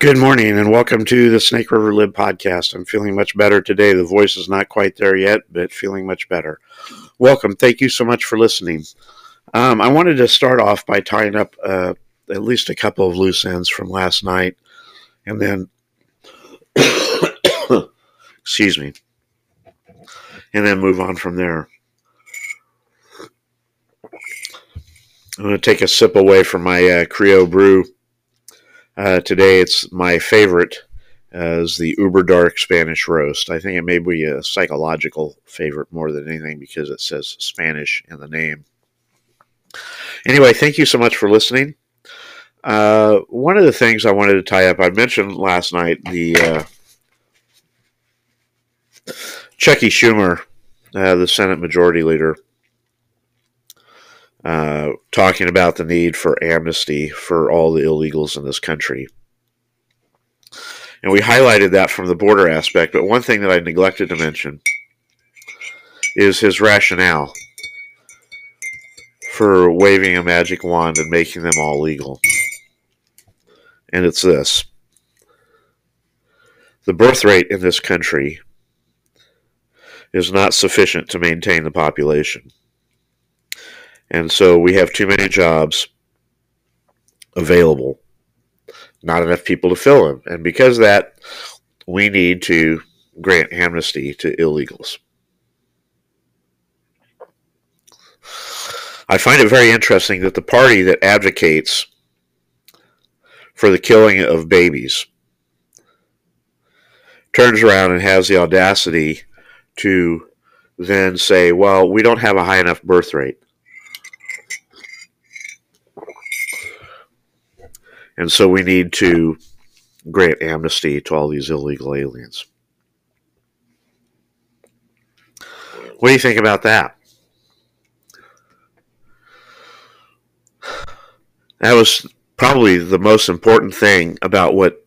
Good morning and welcome to the Snake River Lib podcast. I'm feeling much better today. The voice is not quite there yet, but feeling much better. Welcome. Thank you so much for listening. I wanted to start off by tying up at least a couple of loose ends from last night. And then, excuse me, and then move on from there. I'm going to take a sip away from my Creole brew. Today, it's my favorite is the Uber Dark Spanish Roast. I think it may be a psychological favorite more than anything because it says Spanish in the name. Anyway, thank you so much for listening. One of the things I wanted to tie up, I mentioned last night the Chucky Schumer, the Senate Majority Leader, talking about the need for amnesty for all the illegals in this country. And we highlighted that from the border aspect, but one thing that I neglected to mention is his rationale for waving a magic wand and making them all legal. And it's this. The birth rate in this country is not sufficient to maintain the population. And so we have too many jobs available, not enough people to fill them. And because of that, we need to grant amnesty to illegals. I find it very interesting that the party that advocates for the killing of babies turns around and has the audacity to then say, well, we don't have a high enough birth rate. And so we need to grant amnesty to all these illegal aliens. What do you think about that? That was probably the most important thing about what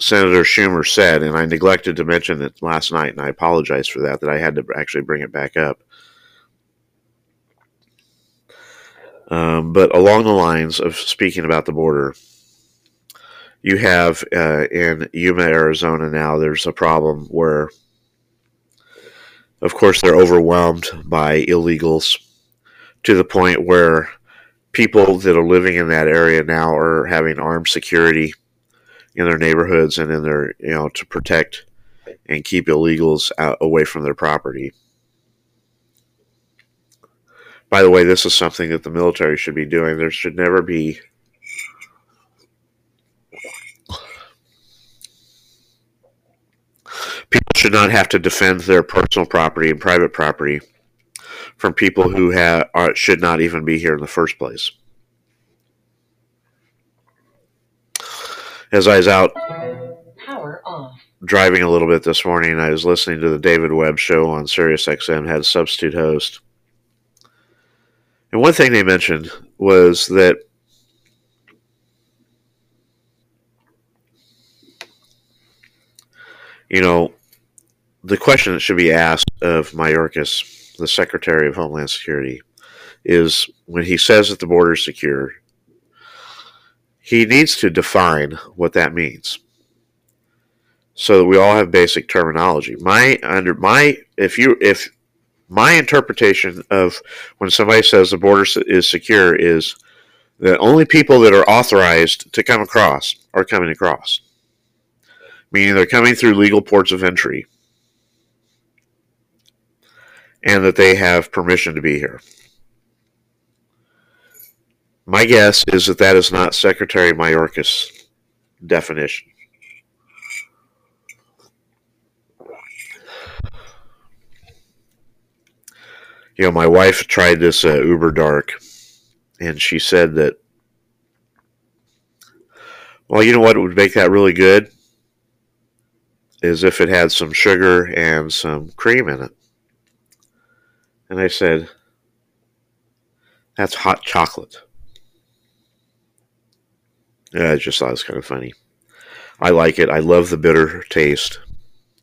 Senator Schumer said, and I neglected to mention it last night, and I apologize for that, I had to actually bring it back up. But along the lines of speaking about the border, you have in Yuma, Arizona now, there's a problem where, of course, they're overwhelmed by illegals to the point where people that are living in that area now are having armed security in their neighborhoods and in their, to protect and keep illegals out, away from their property. By the way, this is something that the military should be doing. There should never be should not have to defend their personal property and private property from people who should not even be here in the first place. As I was out driving a little bit this morning, I was listening to the David Webb show on SiriusXM, had a substitute host. And one thing they mentioned was that the question that should be asked of Mayorkas, the Secretary of Homeland Security, is when he says that the border is secure, he needs to define what that means so that we all have basic terminology. My interpretation of when somebody says the border is secure is that only people that are authorized to come across are coming across, meaning they're coming through legal ports of entry, and that they have permission to be here. My guess is that that is not Secretary Mayorkas' definition. My wife tried this Uber Dark, and she said that, well, what would make that really good is if it had some sugar and some cream in it. And I said, that's hot chocolate. Yeah, I just thought it was kind of funny. I like it. I love the bitter taste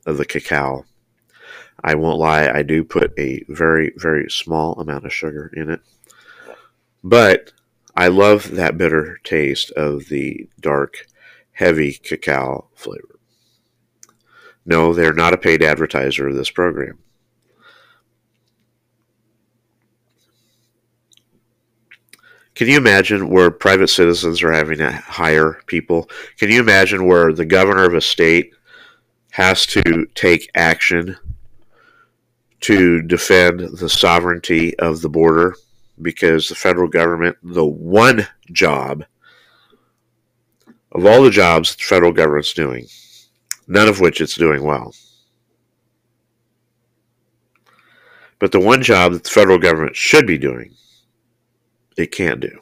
of the cacao. I won't lie. I do put a very, very small amount of sugar in it. But I love that bitter taste of the dark heavy cacao flavor. No, they're not a paid advertiser of this program. Can you imagine where private citizens are having to hire people? Can you imagine where the governor of a state has to take action to defend the sovereignty of the border because the federal government, the one job of all the jobs the federal government's doing, none of which it's doing well, but the one job that the federal government should be doing, it can't do,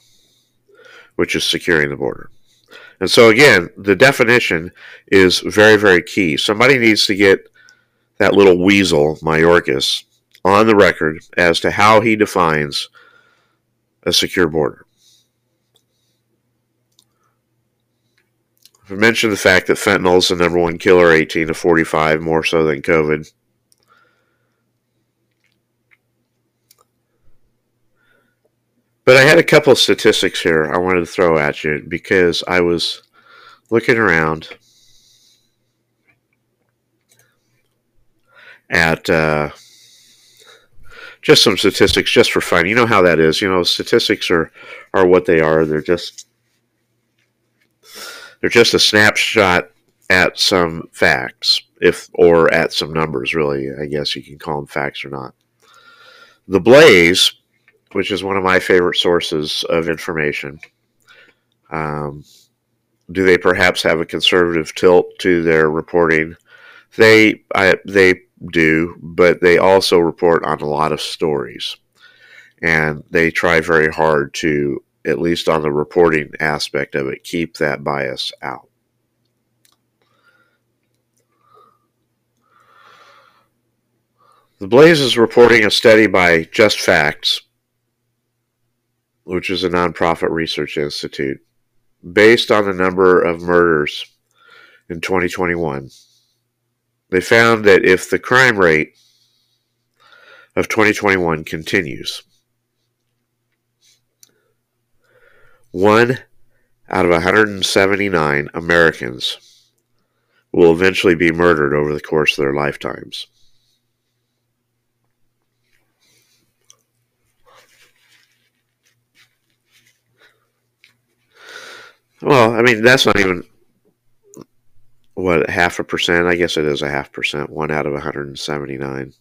which is securing the border. And so again, the definition is very, very key. Somebody needs to get that little weasel, Mayorkas, on the record as to how he defines a secure border. I've mentioned the fact that fentanyl is the number one killer 18 to 45, more so than COVID. But I had a couple of statistics here I wanted to throw at you because I was looking around at just some statistics just for fun. You know how that is. You know, statistics are what they are. They're just a snapshot at some facts, or at some numbers, really. I guess you can call them facts or not. The Blaze, which is one of my favorite sources of information. Do they perhaps have a conservative tilt to their reporting? They do, but they also report on a lot of stories. And they try very hard to, at least on the reporting aspect of it, keep that bias out. The Blaze is reporting a study by Just Facts, which is a nonprofit research institute, based on the number of murders in 2021. They found that if the crime rate of 2021 continues, 1 out of 179 Americans will eventually be murdered over the course of their lifetimes. Well, I mean, that's not even, what, 0.5%? I guess it is 0.5%, 1 out of 179.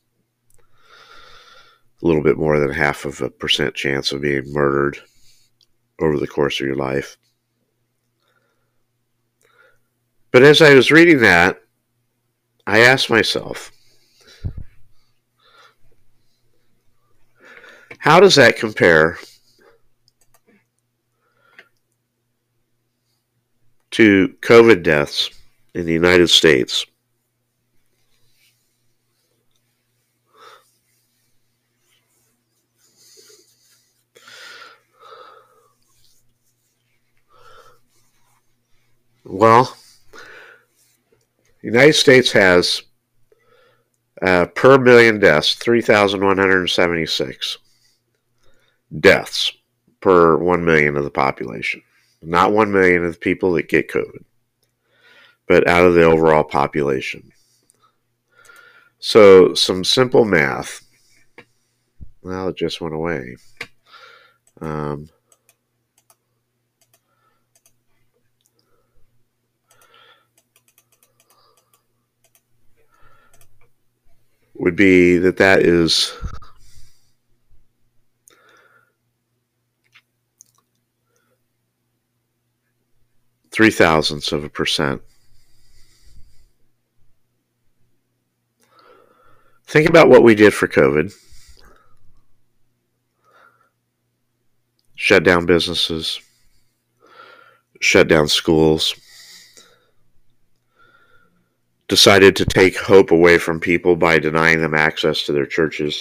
A little bit more than 0.5% chance of being murdered over the course of your life. But as I was reading that, I asked myself, how does that compare to COVID deaths in the United States? Well, the United States has per million deaths, 3,176 deaths per 1 million of the population. Not 1 million of the people that get COVID, but out of the overall population. So some simple math. Well, it just went away. Would be that is 0.03% Think about what we did for COVID. Shut down businesses, shut down schools, decided to take hope away from people by denying them access to their churches.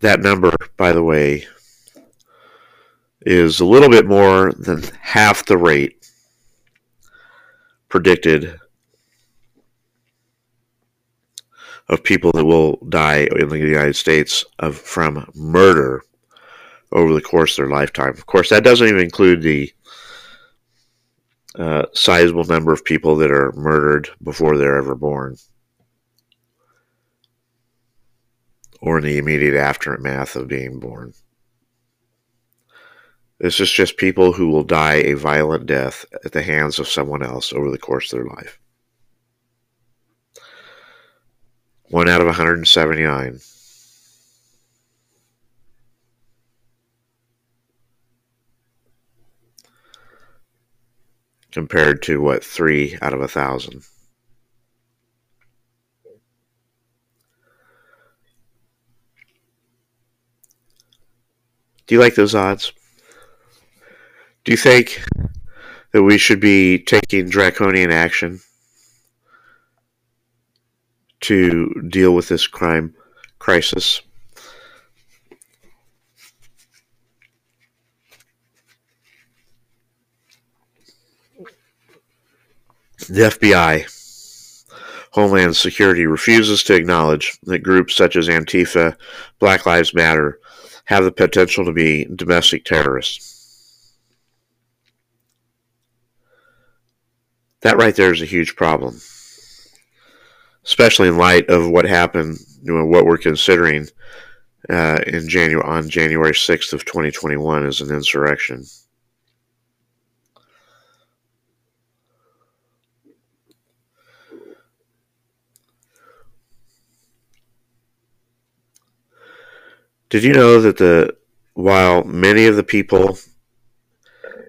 That number, by the way, is a little bit more than half the rate predicted of people that will die in the United States from murder over the course of their lifetime. Of course, that doesn't even include the sizable number of people that are murdered before they're ever born, or in the immediate aftermath of being born. This is just people who will die a violent death at the hands of someone else over the course of their life. 1 out of 179. Compared to, 3 out of 1,000. Do you like those odds? Do you think that we should be taking draconian action to deal with this crime crisis? The FBI, Homeland Security, refuses to acknowledge that groups such as Antifa, Black Lives Matter, have the potential to be domestic terrorists. That right there is a huge problem, especially in light of what happened, what we're considering on January 6th of 2021 as an insurrection. Did you know that while many of the people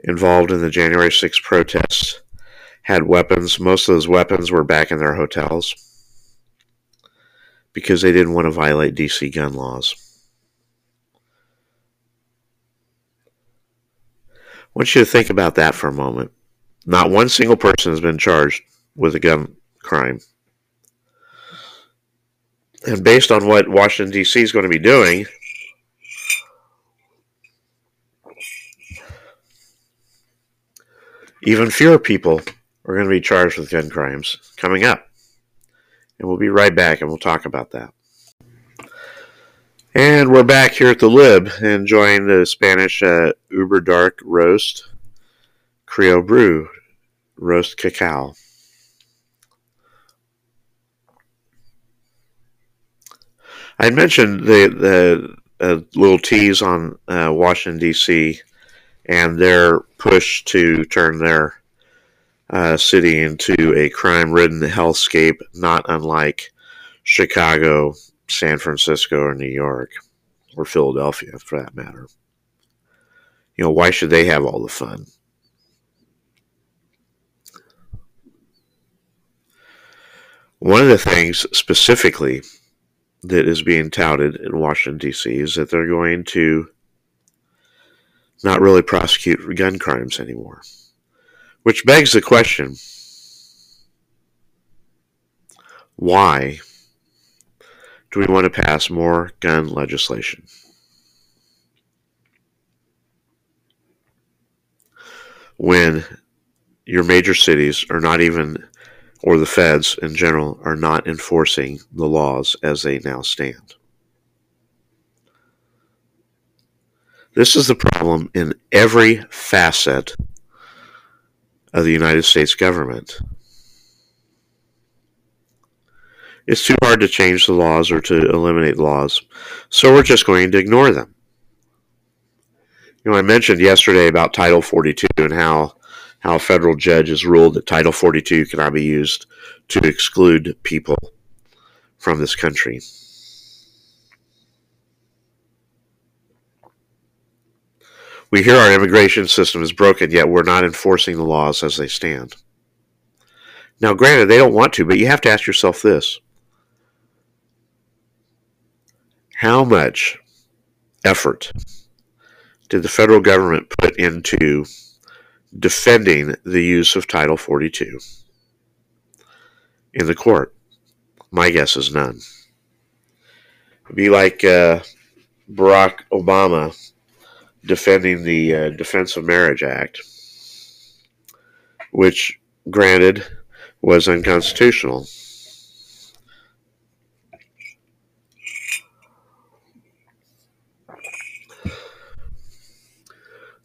involved in the January 6th protests had weapons, most of those weapons were back in their hotels because they didn't want to violate DC gun laws? I want you to think about that for a moment. Not one single person has been charged with a gun crime. And based on what Washington, D.C. is going to be doing, even fewer people are going to be charged with gun crimes coming up. And we'll be right back and we'll talk about that. And we're back here at the Lib, enjoying the Spanish Uber Dark Roast Creole Brew Roast Cacao. I mentioned the little tease on Washington, D.C. and their push to turn their city into a crime-ridden hellscape, not unlike Chicago, San Francisco, or New York, or Philadelphia, for that matter. Why should they have all the fun? One of the things specifically that is being touted in Washington, D.C. is that they're going to not really prosecute gun crimes anymore. Which begs the question, why do we want to pass more gun legislation? When your major cities are not even, or the feds in general, are not enforcing the laws as they now stand. This is the problem in every facet of the United States government. It's too hard to change the laws or to eliminate laws, so we're just going to ignore them. I mentioned yesterday about Title 42 and how a federal judge has ruled that Title 42 cannot be used to exclude people from this country. We hear our immigration system is broken, yet we're not enforcing the laws as they stand. Now, granted, they don't want to, but you have to ask yourself this. How much effort did the federal government put into defending the use of Title 42 in the court? My guess is none. It'd be like Barack Obama defending the Defense of Marriage Act, which granted was unconstitutional.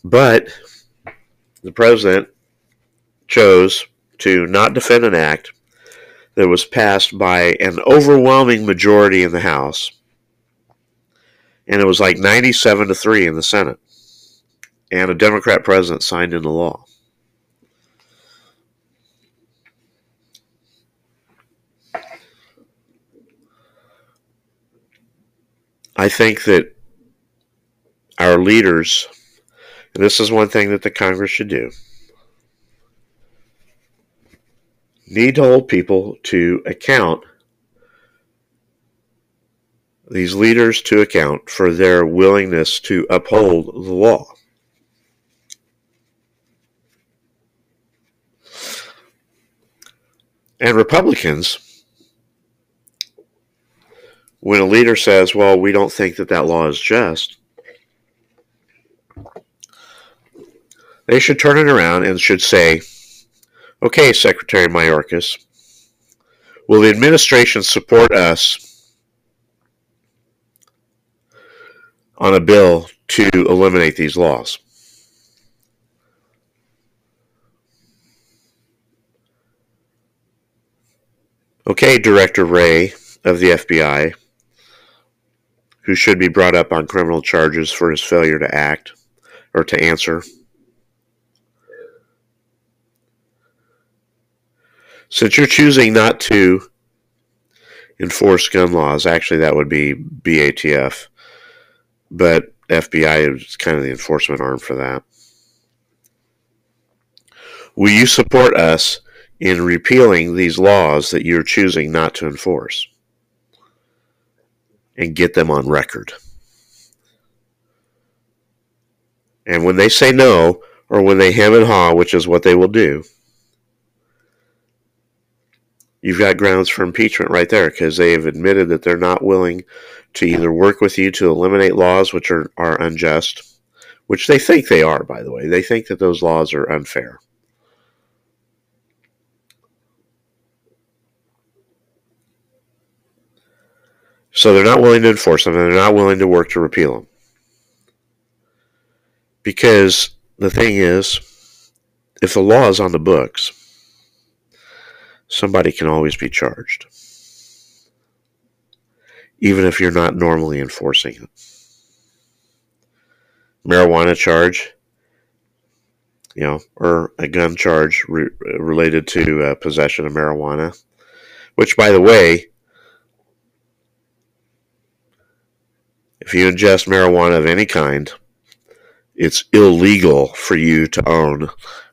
But the president chose to not defend an act that was passed by an overwhelming majority in the House, and it was like 97-3 in the Senate, and a Democrat president signed into law. I think that our leaders, and this is one thing that the Congress should do, need to hold people to account, these leaders to account for their willingness to uphold the law. And Republicans, when a leader says, well, we don't think that that law is just, they should turn it around and should say, okay, Secretary Mayorkas, will the administration support us on a bill to eliminate these laws? Okay, Director Wray of the FBI, who should be brought up on criminal charges for his failure to act or to answer. Since you're choosing not to enforce gun laws, actually that would be BATF, but FBI is kind of the enforcement arm for that. Will you support us in repealing these laws that you're choosing not to enforce and get them on record? And when they say no, or when they hem and haw, which is what they will do, you've got grounds for impeachment right there, because they have admitted that they're not willing to either work with you to eliminate laws which are unjust, which they think they are, by the way. They think that those laws are unfair. So they're not willing to enforce them, and they're not willing to work to repeal them. Because the thing is, if the law is on the books, somebody can always be charged, even if you're not normally enforcing it. Marijuana charge, you know, or a gun charge related to possession of marijuana, which, by the way, if you ingest marijuana of any kind, it's illegal for you to own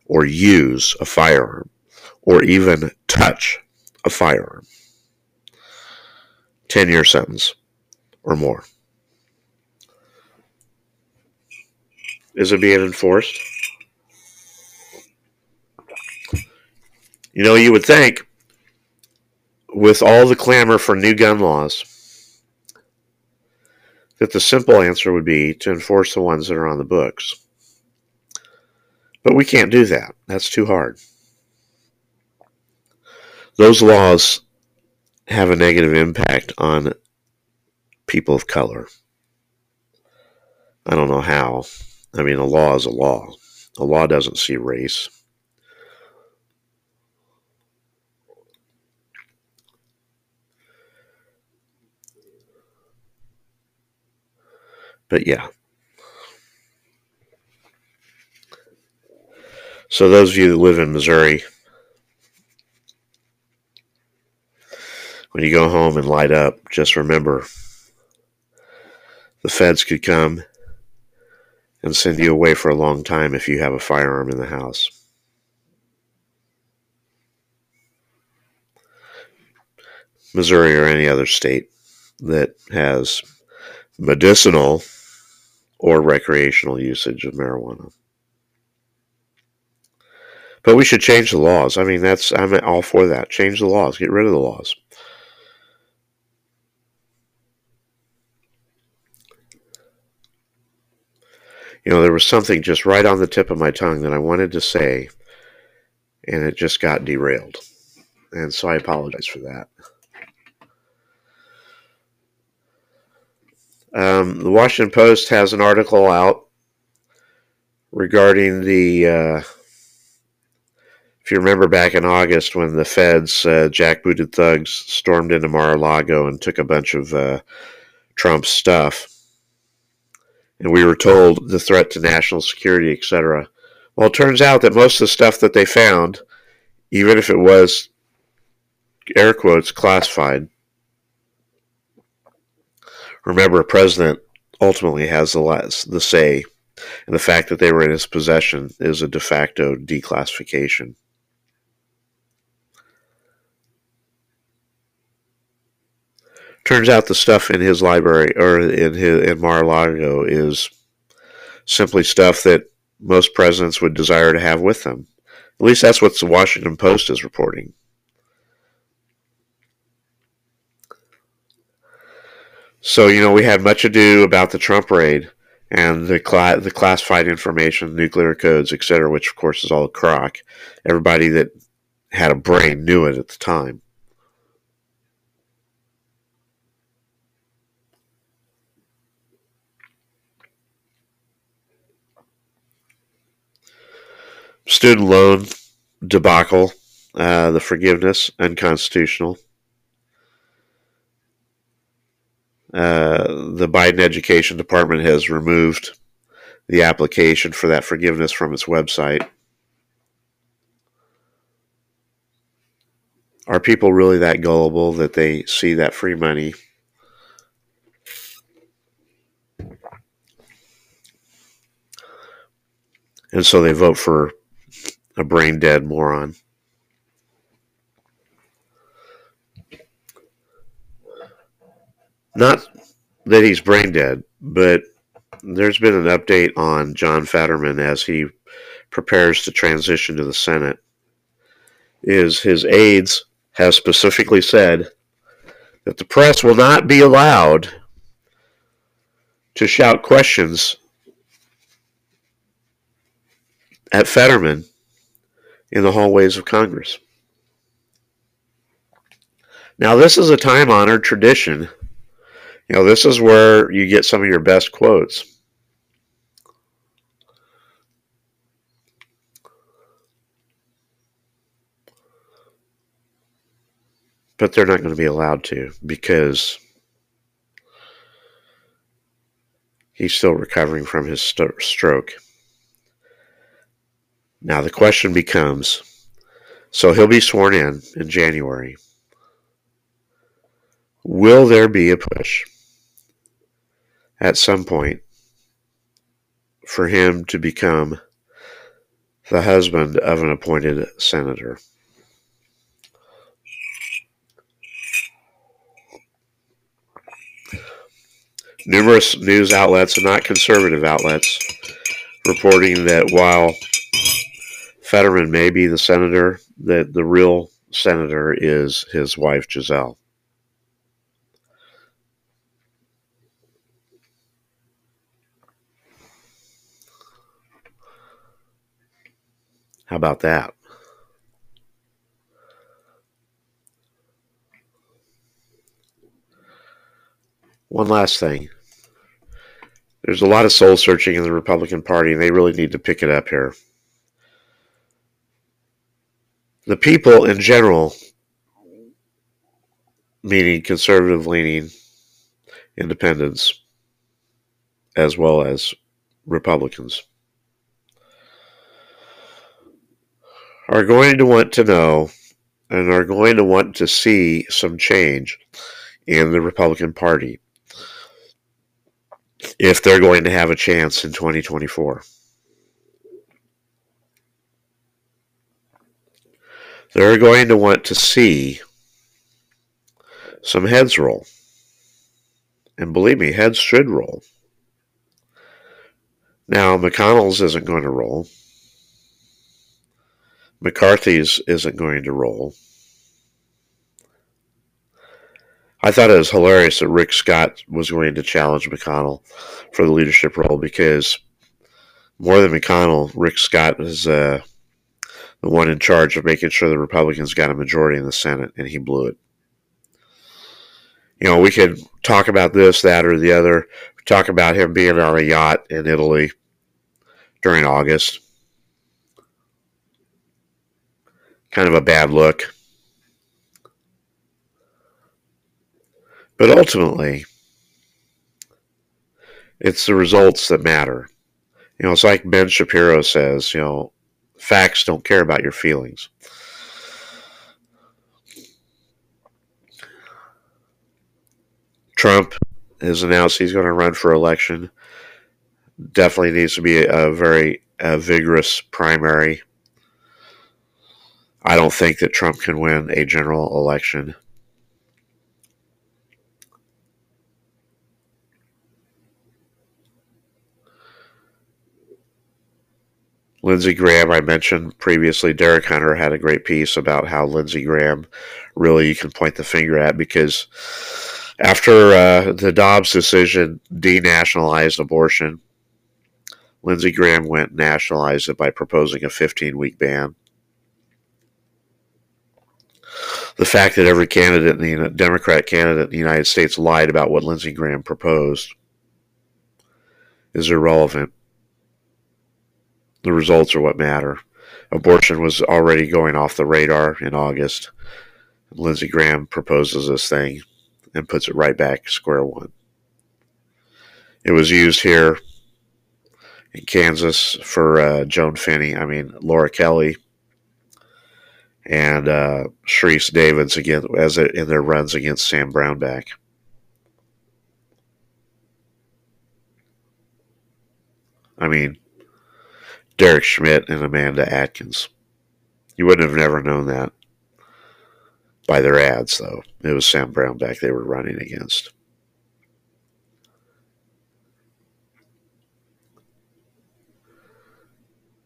or use a firearm, or even touch a firearm. 10-year sentence or more. Is it being enforced? You know, you would think, with all the clamor for new gun laws, that the simple answer would be to enforce the ones that are on the books. But we can't do that. That's too hard. Those laws have a negative impact on people of color. I don't know how. I mean, a law is a law. A law doesn't see race. But yeah. So those of you that live in Missouri, when you go home and light up, just remember the feds could come and send you away for a long time if you have a firearm in the house. Missouri or any other state that has medicinal or recreational usage of marijuana. But we should change the laws. I mean, I'm all for that. Change the laws. Get rid of the laws. You know, there was something just right on the tip of my tongue that I wanted to say, and it just got derailed. And so I apologize for that. The Washington Post has an article out regarding the, if you remember back in August when the feds, jackbooted thugs stormed into Mar-a-Lago and took a bunch of Trump's stuff. And we were told the threat to national security, etc. Well, it turns out that most of the stuff that they found, even if it was, air quotes, classified, remember, a president ultimately has the say, and the fact that they were in his possession is a de facto declassification. Turns out the stuff in his library, or in Mar-a-Lago, is simply stuff that most presidents would desire to have with them. At least that's what the Washington Post is reporting. So, you know, we had much ado about the Trump raid and the classified information, nuclear codes, etc., which, of course, is all a crock. Everybody that had a brain knew it at the time. Student loan debacle, the forgiveness, unconstitutional. The Biden Education Department has removed the application for that forgiveness from its website. Are people really that gullible that they see that free money? And so they vote for a brain-dead moron. Not that he's brain dead, but there's been an update on John Fetterman as he prepares to transition to the Senate. Is his aides have specifically said that the press will not be allowed to shout questions at Fetterman in the hallways of Congress. Now, this is a time-honored tradition. You know, this is where you get some of your best quotes. But they're not going to be allowed to because he's still recovering from his stroke. Now the question becomes, so he'll be sworn in January. Will there be a push at some point for him to become the husband of an appointed senator? Numerous news outlets, and not conservative outlets, reporting that while Fetterman may be the senator, that the real senator is his wife, Giselle. How about that? One last thing. There's a lot of soul searching in the Republican Party, and they really need to pick it up here. The people in general, meaning conservative-leaning independents, as well as Republicans, are going to want to know and are going to want to see some change in the Republican Party if they're going to have a chance in 2024. They're going to want to see some heads roll. And believe me, heads should roll. Now, McConnell's isn't going to roll. McCarthy's isn't going to roll. I thought it was hilarious that Rick Scott was going to challenge McConnell for the leadership role because more than McConnell, Rick Scott is the one in charge of making sure the Republicans got a majority in the Senate, and he blew it. You know, we could talk about this, that, or the other. Talk about him being on a yacht in Italy during August. Kind of a bad look. But ultimately, it's the results that matter. You know, it's like Ben Shapiro says, you know, facts don't care about your feelings. Trump has announced he's going to run for election. Definitely needs to be a very vigorous primary. I don't think that Trump can win a general election. Lindsey Graham, I mentioned previously, Derek Hunter had a great piece about how Lindsey Graham really you can point the finger at, because after the Dobbs decision denationalized abortion, Lindsey Graham went and nationalized it by proposing a 15-week ban. The fact that every candidate, the Democrat candidate in the United States, lied about what Lindsey Graham proposed is irrelevant. The results are what matter. Abortion was already going off the radar in August. Lindsey Graham proposes this thing and puts it right back square one. It was used here in Kansas for Laura Kelly and Sharice Davids again, as in their runs against Sam Brownback. I mean, Derek Schmidt and Amanda Atkins. You wouldn't have never known that by their ads, though. It was Sam Brownback they were running against.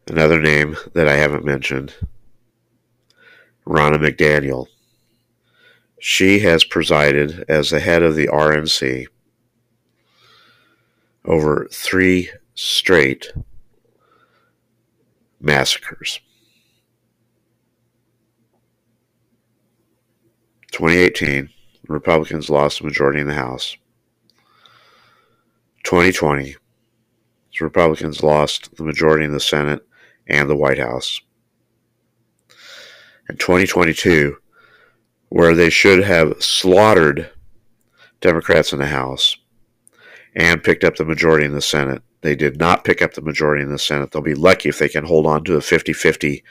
Another name that I haven't mentioned, Ronna McDaniel. She has presided as the head of the RNC over 3 straight massacres. 2018, the Republicans lost the majority in the House. 2020, the Republicans lost the majority in the Senate and the White House. And 2022, where they should have slaughtered Democrats in the House and picked up the majority in the Senate, they did not pick up the majority in the Senate. They'll be lucky if they can hold on to a 50-50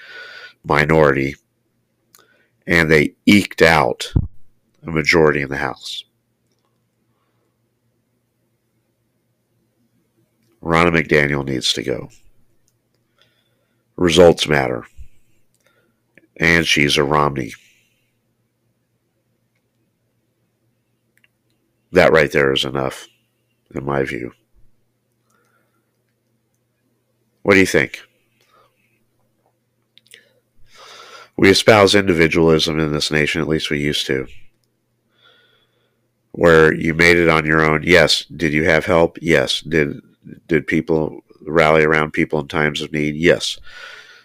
minority. And they eked out a majority in the House. Ronna McDaniel needs to go. Results matter. And she's a Romney. That right there is enough, in my view. What do you think? We espouse individualism in this nation, at least we used to, where you made it on your own. Yes. Did you have help? Yes. Did people rally around people in times of need? Yes.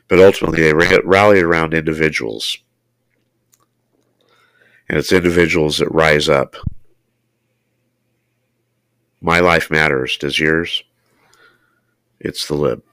But ultimately, they rally around individuals. And it's individuals that rise up. My life matters. Does yours? It's the lib.